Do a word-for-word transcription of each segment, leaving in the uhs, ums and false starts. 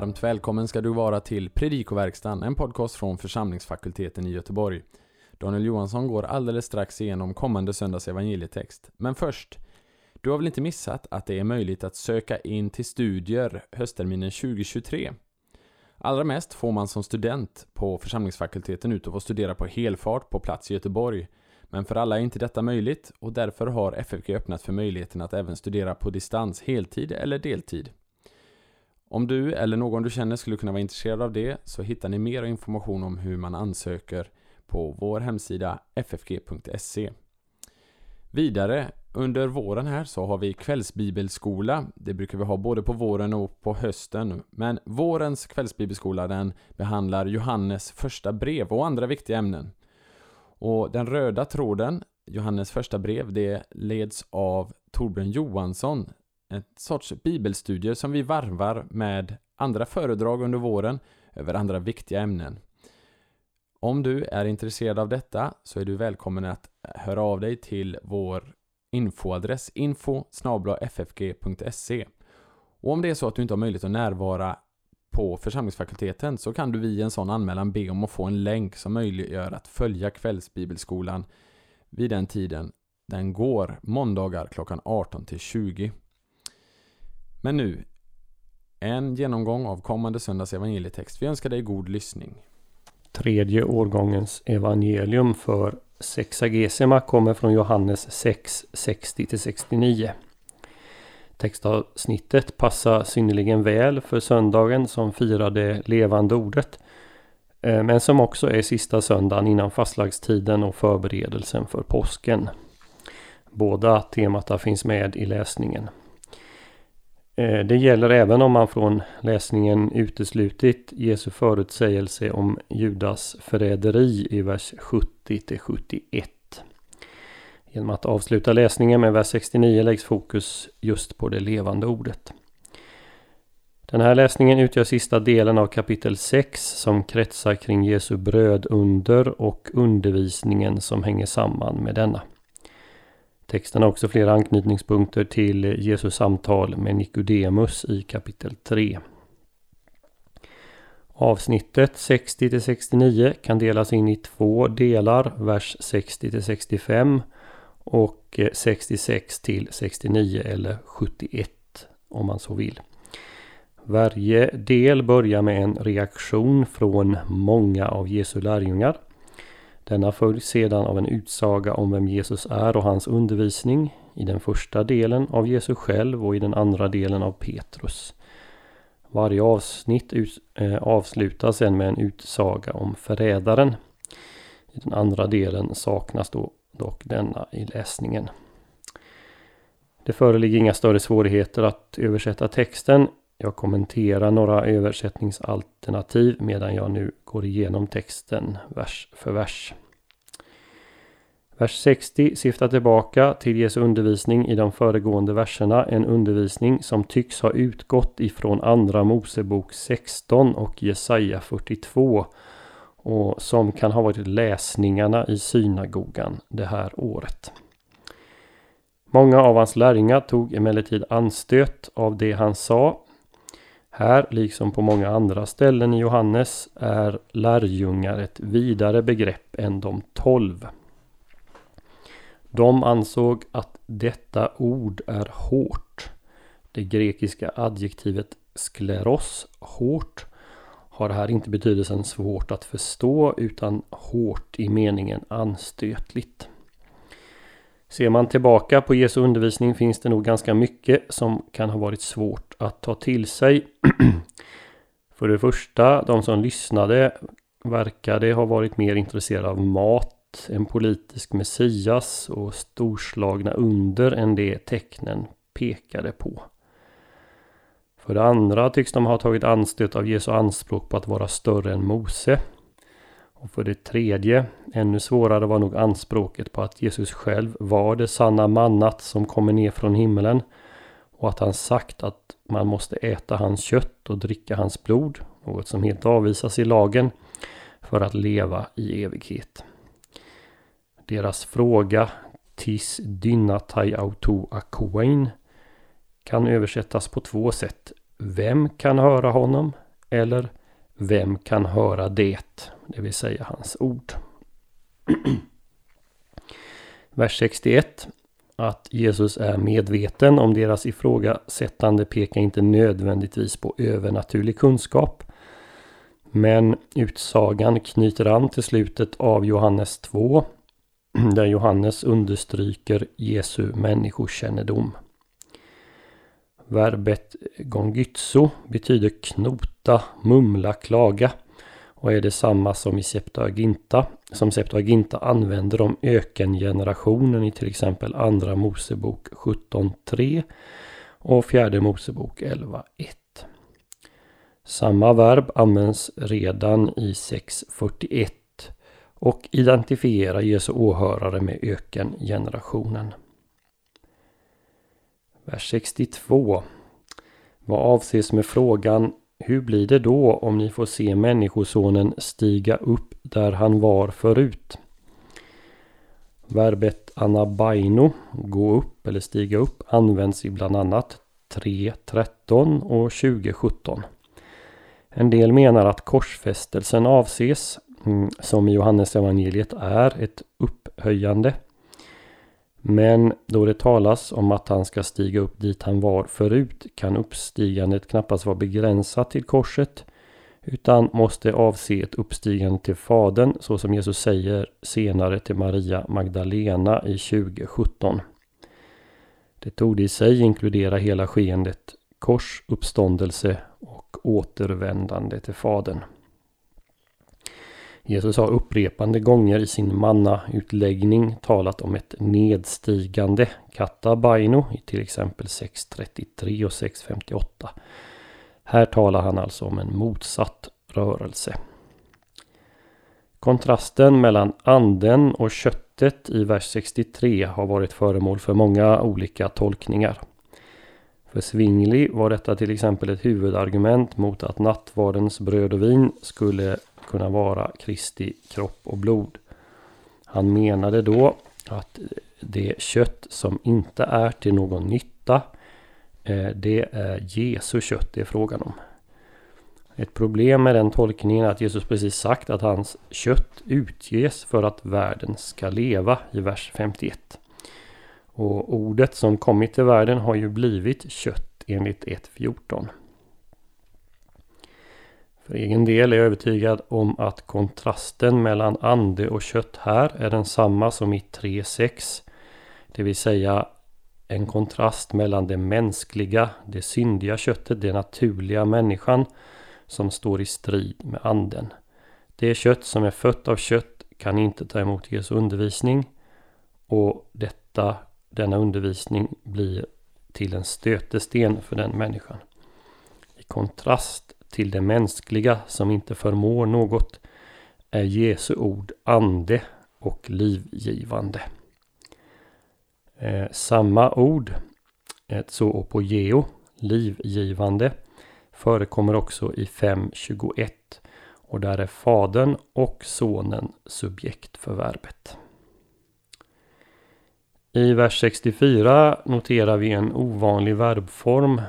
Varmt välkommen ska du vara till Predikoverkstan, en podcast från Församlingsfakulteten i Göteborg. Daniel Johansson går alldeles strax igenom kommande söndags evangelietext. Men först, du har väl inte missat att det är möjligt att söka in till studier höstterminen tjugo tjugotre? Allra mest får man som student på Församlingsfakulteten ut och studera på helfart på plats i Göteborg. Men för alla är inte detta möjligt och därför har F F G öppnat för möjligheten att även studera på distans, heltid eller deltid. Om du eller någon du känner skulle kunna vara intresserad av det så hittar ni mer information om hur man ansöker på vår hemsida f f g punkt s e. Vidare, under våren här så har vi kvällsbibelskola. Det brukar vi ha både på våren och på hösten. Men vårens kvällsbibelskola den behandlar Johannes första brev och andra viktiga ämnen. Och den röda tråden, Johannes första brev, det leds av Torbjörn Johansson. En sorts bibelstudier som vi varvar med andra föredrag under våren över andra viktiga ämnen. Om du är intresserad av detta så är du välkommen att höra av dig till vår infoadress info snabel-a f f g punkt s e. Och om det är så att du inte har möjlighet att närvara på Församlingsfakulteten så kan du via en sån anmälan be om att få en länk som möjliggör att följa kvällsbibelskolan vid den tiden. Den går måndagar klockan arton till tjugo. Men nu, en genomgång av kommande söndags evangelietext. Vi önskar dig god lyssning. Tredje årgångens evangelium för Sexagesima kommer från Johannes sex, sextio till sextionio. Textavsnittet passar synnerligen väl för söndagen som firade levande ordet, men som också är sista söndagen innan fastlagstiden och förberedelsen för påsken. Båda temata finns med i läsningen. Det gäller även om man från läsningen uteslutit Jesu förutsägelse om Judas förräderi i vers sjuttio till sjuttioett. Genom att avsluta läsningen med vers sextionio läggs fokus just på det levande ordet. Den här läsningen utgör sista delen av kapitel sex som kretsar kring Jesu brödunder och undervisningen som hänger samman med denna. Texten har också flera anknytningspunkter till Jesu samtal med Nikodemus i kapitel tre. Avsnittet sextio till sextionio kan delas in i två delar, vers sextio till sextiofem och sextiosex till sextionio eller sjuttioett om man så vill. Varje del börjar med en reaktion från många av Jesu lärjungar. Denna följs sedan av en utsaga om vem Jesus är och hans undervisning i den första delen av Jesus själv och i den andra delen av Petrus. Varje avsnitt avslutas sedan med en utsaga om förrädaren. I den andra delen saknas då dock denna i läsningen. Det föreligger inga större svårigheter att översätta texten. Jag kommenterar några översättningsalternativ medan jag nu går igenom texten vers för vers. Vers sextio syftar tillbaka till Jesu undervisning i de föregående verserna, en undervisning som tycks ha utgått ifrån andra Mosebok sexton och Jesaja fyrtiotvå och som kan ha varit läsningarna i synagogan det här året. Många av hans lärjungar tog emellertid anstöt av det han sa. Här, liksom på många andra ställen i Johannes, är lärjungar ett vidare begrepp än de tolv. De ansåg att detta ord är hårt. Det grekiska adjektivet skleros, hårt, har här inte betydelsen svårt att förstå utan hårt i meningen anstötligt. Ser man tillbaka på Jesu undervisning finns det nog ganska mycket som kan ha varit svårt att ta till sig. För det första, de som lyssnade verkade ha varit mer intresserade av mat, en politisk messias och storslagna under än det tecknen pekade på. För det andra tycks de ha tagit anstöt av Jesu anspråk på att vara större än Mose. Och för det tredje, ännu svårare var nog anspråket på att Jesus själv var det sanna mannat som kommer ner från himlen och att han sagt att man måste äta hans kött och dricka hans blod, något som helt avvisas i lagen, för att leva i evighet. Deras fråga, tis dynatai auto akoin, kan översättas på två sätt. Vem kan höra honom? eller vem kan höra det, det vill säga hans ord. Vers sextioett. Att Jesus är medveten om deras ifrågasättande pekar inte nödvändigtvis på övernaturlig kunskap. Men utsagan knyter an till slutet av Johannes två, där Johannes understryker Jesu människokännedom. Verbet gongytso betyder knota, mumla, klaga och är detsamma som i Septuaginta, som Septuaginta använder om ökengenerationen i till exempel andra Mosebok sjutton tre och fjärde Mosebok elva ett. Samma verb används redan i sex fyrtioett och identifierar Jesu åhörare med ökengenerationen. Vers sextiotvå. Vad avses med frågan, hur blir det då om ni får se människosonen stiga upp där han var förut? Verbet anabaino, gå upp eller stiga upp, används i bland annat tre tretton och tjugo sjutton. En del menar att korsfästelsen avses, som i Johannes evangeliet är ett upphöjande. Men då det talas om att han ska stiga upp dit han var förut kan uppstigandet knappast vara begränsat till korset utan måste avse ett uppstigande till Fadern, så som Jesus säger senare till Maria Magdalena i tjugo sjutton. Det torde i sig inkludera hela skeendet, kors, uppståndelse och återvändande till Fadern. Jesus har upprepande gånger i sin manna-utläggning talat om ett nedstigande, katabaino, i till exempel sex trettiotre och sex femtioåtta. Här talar han alltså om en motsatt rörelse. Kontrasten mellan anden och köttet i vers sextiotre har varit föremål för många olika tolkningar. För Svingli var detta till exempel ett huvudargument mot att nattvardens bröd och vin skulle kunna vara Kristi kropp och blod. Han menade då att det kött som inte är till någon nytta, det är Jesu kött det är frågan om. Ett problem med den tolkningen är att Jesus precis sagt att hans kött utges för att världen ska leva i vers femtioett. Och ordet som kommit till världen har ju blivit kött enligt ett fjorton. För egen del är jag övertygad om att kontrasten mellan ande och kött här är densamma som i tre sex. Det vill säga en kontrast mellan det mänskliga, det syndiga köttet, den naturliga människan som står i strid med anden. Det kött som är fött av kött kan inte ta emot Jesu undervisning och detta Denna undervisning blir till en stötesten för den människan. I kontrast till det mänskliga som inte förmår något är Jesu ord ande och livgivande. Eh, samma ord, ett så på geo, livgivande, förekommer också i fem tjugoett och där är fadern och sonen subjekt för verbet. I vers sextiofyra noterar vi en ovanlig verbform,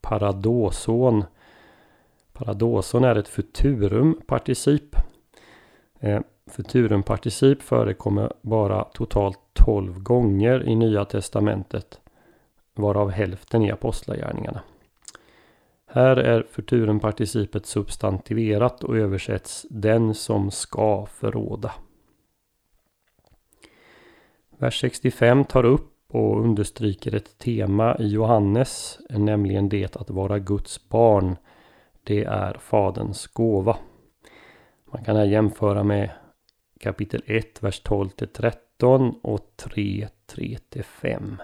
paradoson. Paradoson är ett futurumparticip. Eh, futurumparticip förekommer bara totalt tolv gånger i Nya testamentet, varav hälften i apostlagärningarna. Här är futurumparticipet substantiverat och översätts den som ska förråda. Vers sextiofem tar upp och understryker ett tema i Johannes, nämligen det att vara Guds barn. Det är faderns gåva. Man kan här jämföra med kapitel ett, vers tolv till tretton och tre tre till fem.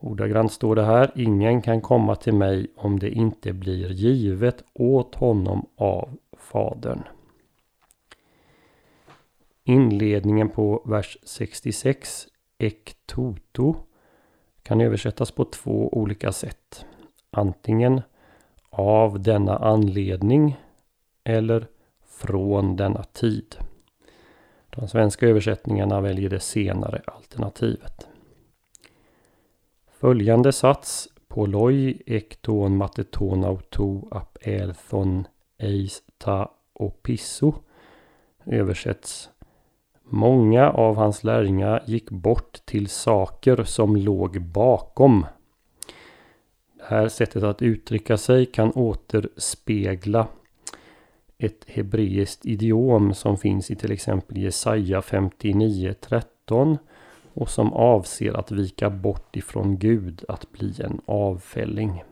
Ordagrant står det här, ingen kan komma till mig om det inte blir givet åt honom av fadern. Inledningen på vers sextiosex, ek toto, kan översättas på två olika sätt. Antingen av denna anledning eller från denna tid. De svenska översättningarna väljer det senare alternativet. Följande sats poloi ekton mateton auto ap elthon eis ta opisso översätts. Många av hans lärjungar gick bort till saker som låg bakom. Det här sättet att uttrycka sig kan återspegla ett hebreiskt idiom som finns i till exempel Jesaja femtionio tretton och som avser att vika bort ifrån Gud, att bli en avfälling.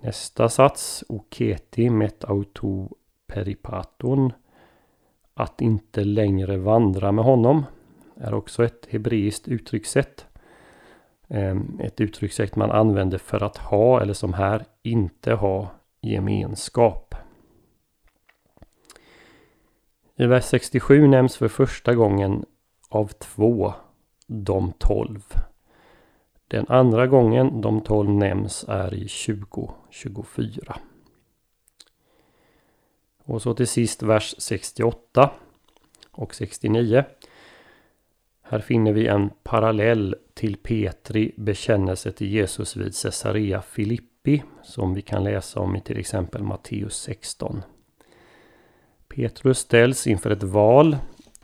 Nästa sats, oketi met auto peripaton, att inte längre vandra med honom, är också ett hebreiskt uttryckssätt. Ett uttryckssätt man använder för att ha, eller som här, inte ha gemenskap. I vers sextiosju nämns för första gången av två de tolv. Den andra gången de tolv nämns är i tjugo tjugofyra. Och så till sist vers sextioåtta och sextionio. Här finner vi en parallell till Petri bekännelse till Jesus vid Cesarea Filippi som vi kan läsa om i till exempel Matteus sexton. Petrus ställs inför ett val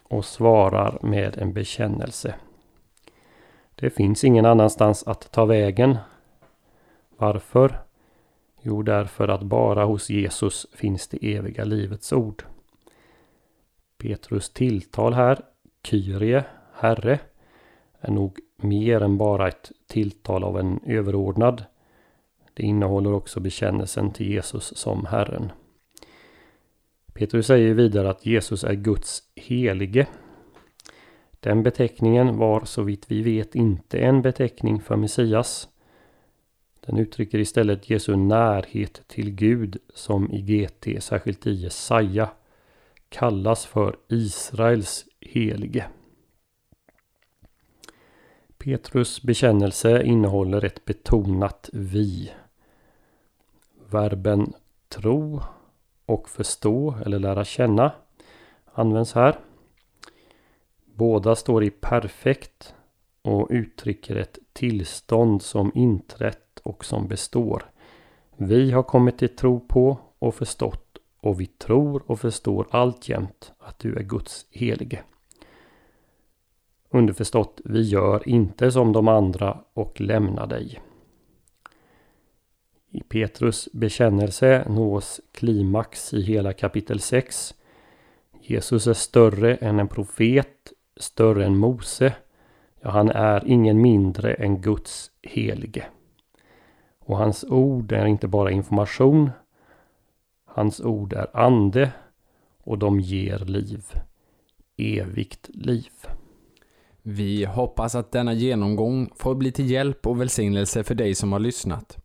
och svarar med en bekännelse. Det finns ingen annanstans att ta vägen. Varför? Jo, därför att bara hos Jesus finns det eviga livets ord. Petrus tilltal här, Kyrie, Herre, är nog mer än bara ett tilltal av en överordnad. Det innehåller också bekännelsen till Jesus som Herren. Petrus säger vidare att Jesus är Guds helige. Den beteckningen var så vitt vi vet inte en beteckning för Messias. Den uttrycker istället Jesu närhet till Gud som i G T, särskilt i Jesaja, kallas för Israels helige. Petrus bekännelse innehåller ett betonat vi. Verben tro och förstå eller lära känna används här. Båda står i perfekt och uttrycker ett tillstånd som inträtt och som består. Vi har kommit till tro på och förstått, och vi tror och förstår alltjämt att du är Guds helige. Underförstått, vi gör inte som de andra och lämnar dig. I Petrus bekännelse nås klimax i hela kapitel sex. Jesus är större än en profet, större än Mose. Ja, han är ingen mindre än Guds helige. Och hans ord är inte bara information. Hans ord är ande och de ger liv. Evigt liv. Vi hoppas att denna genomgång får bli till hjälp och välsignelse för dig som har lyssnat.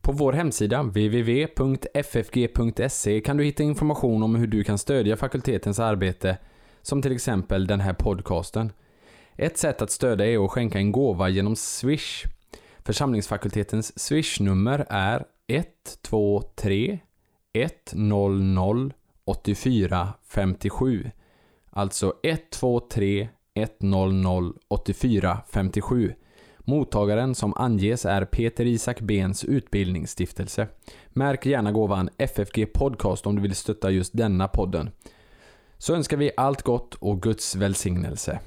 På vår hemsida w w w punkt f f g punkt s e kan du hitta information om hur du kan stödja fakultetens arbete, som till exempel den här podcasten. Ett sätt att stödja är att skänka en gåva genom Swish. Församlingsfakultetens Swish-nummer är ett två tre ett noll noll åtta fyra fem sju. Alltså ett två tre ett noll noll åtta fyra fem sju. Mottagaren som anges är Peter Isak Bens utbildningsstiftelse. Märk gärna gåvan F F G Podcast om du vill stötta just denna podden. Så önskar vi allt gott och Guds välsignelse.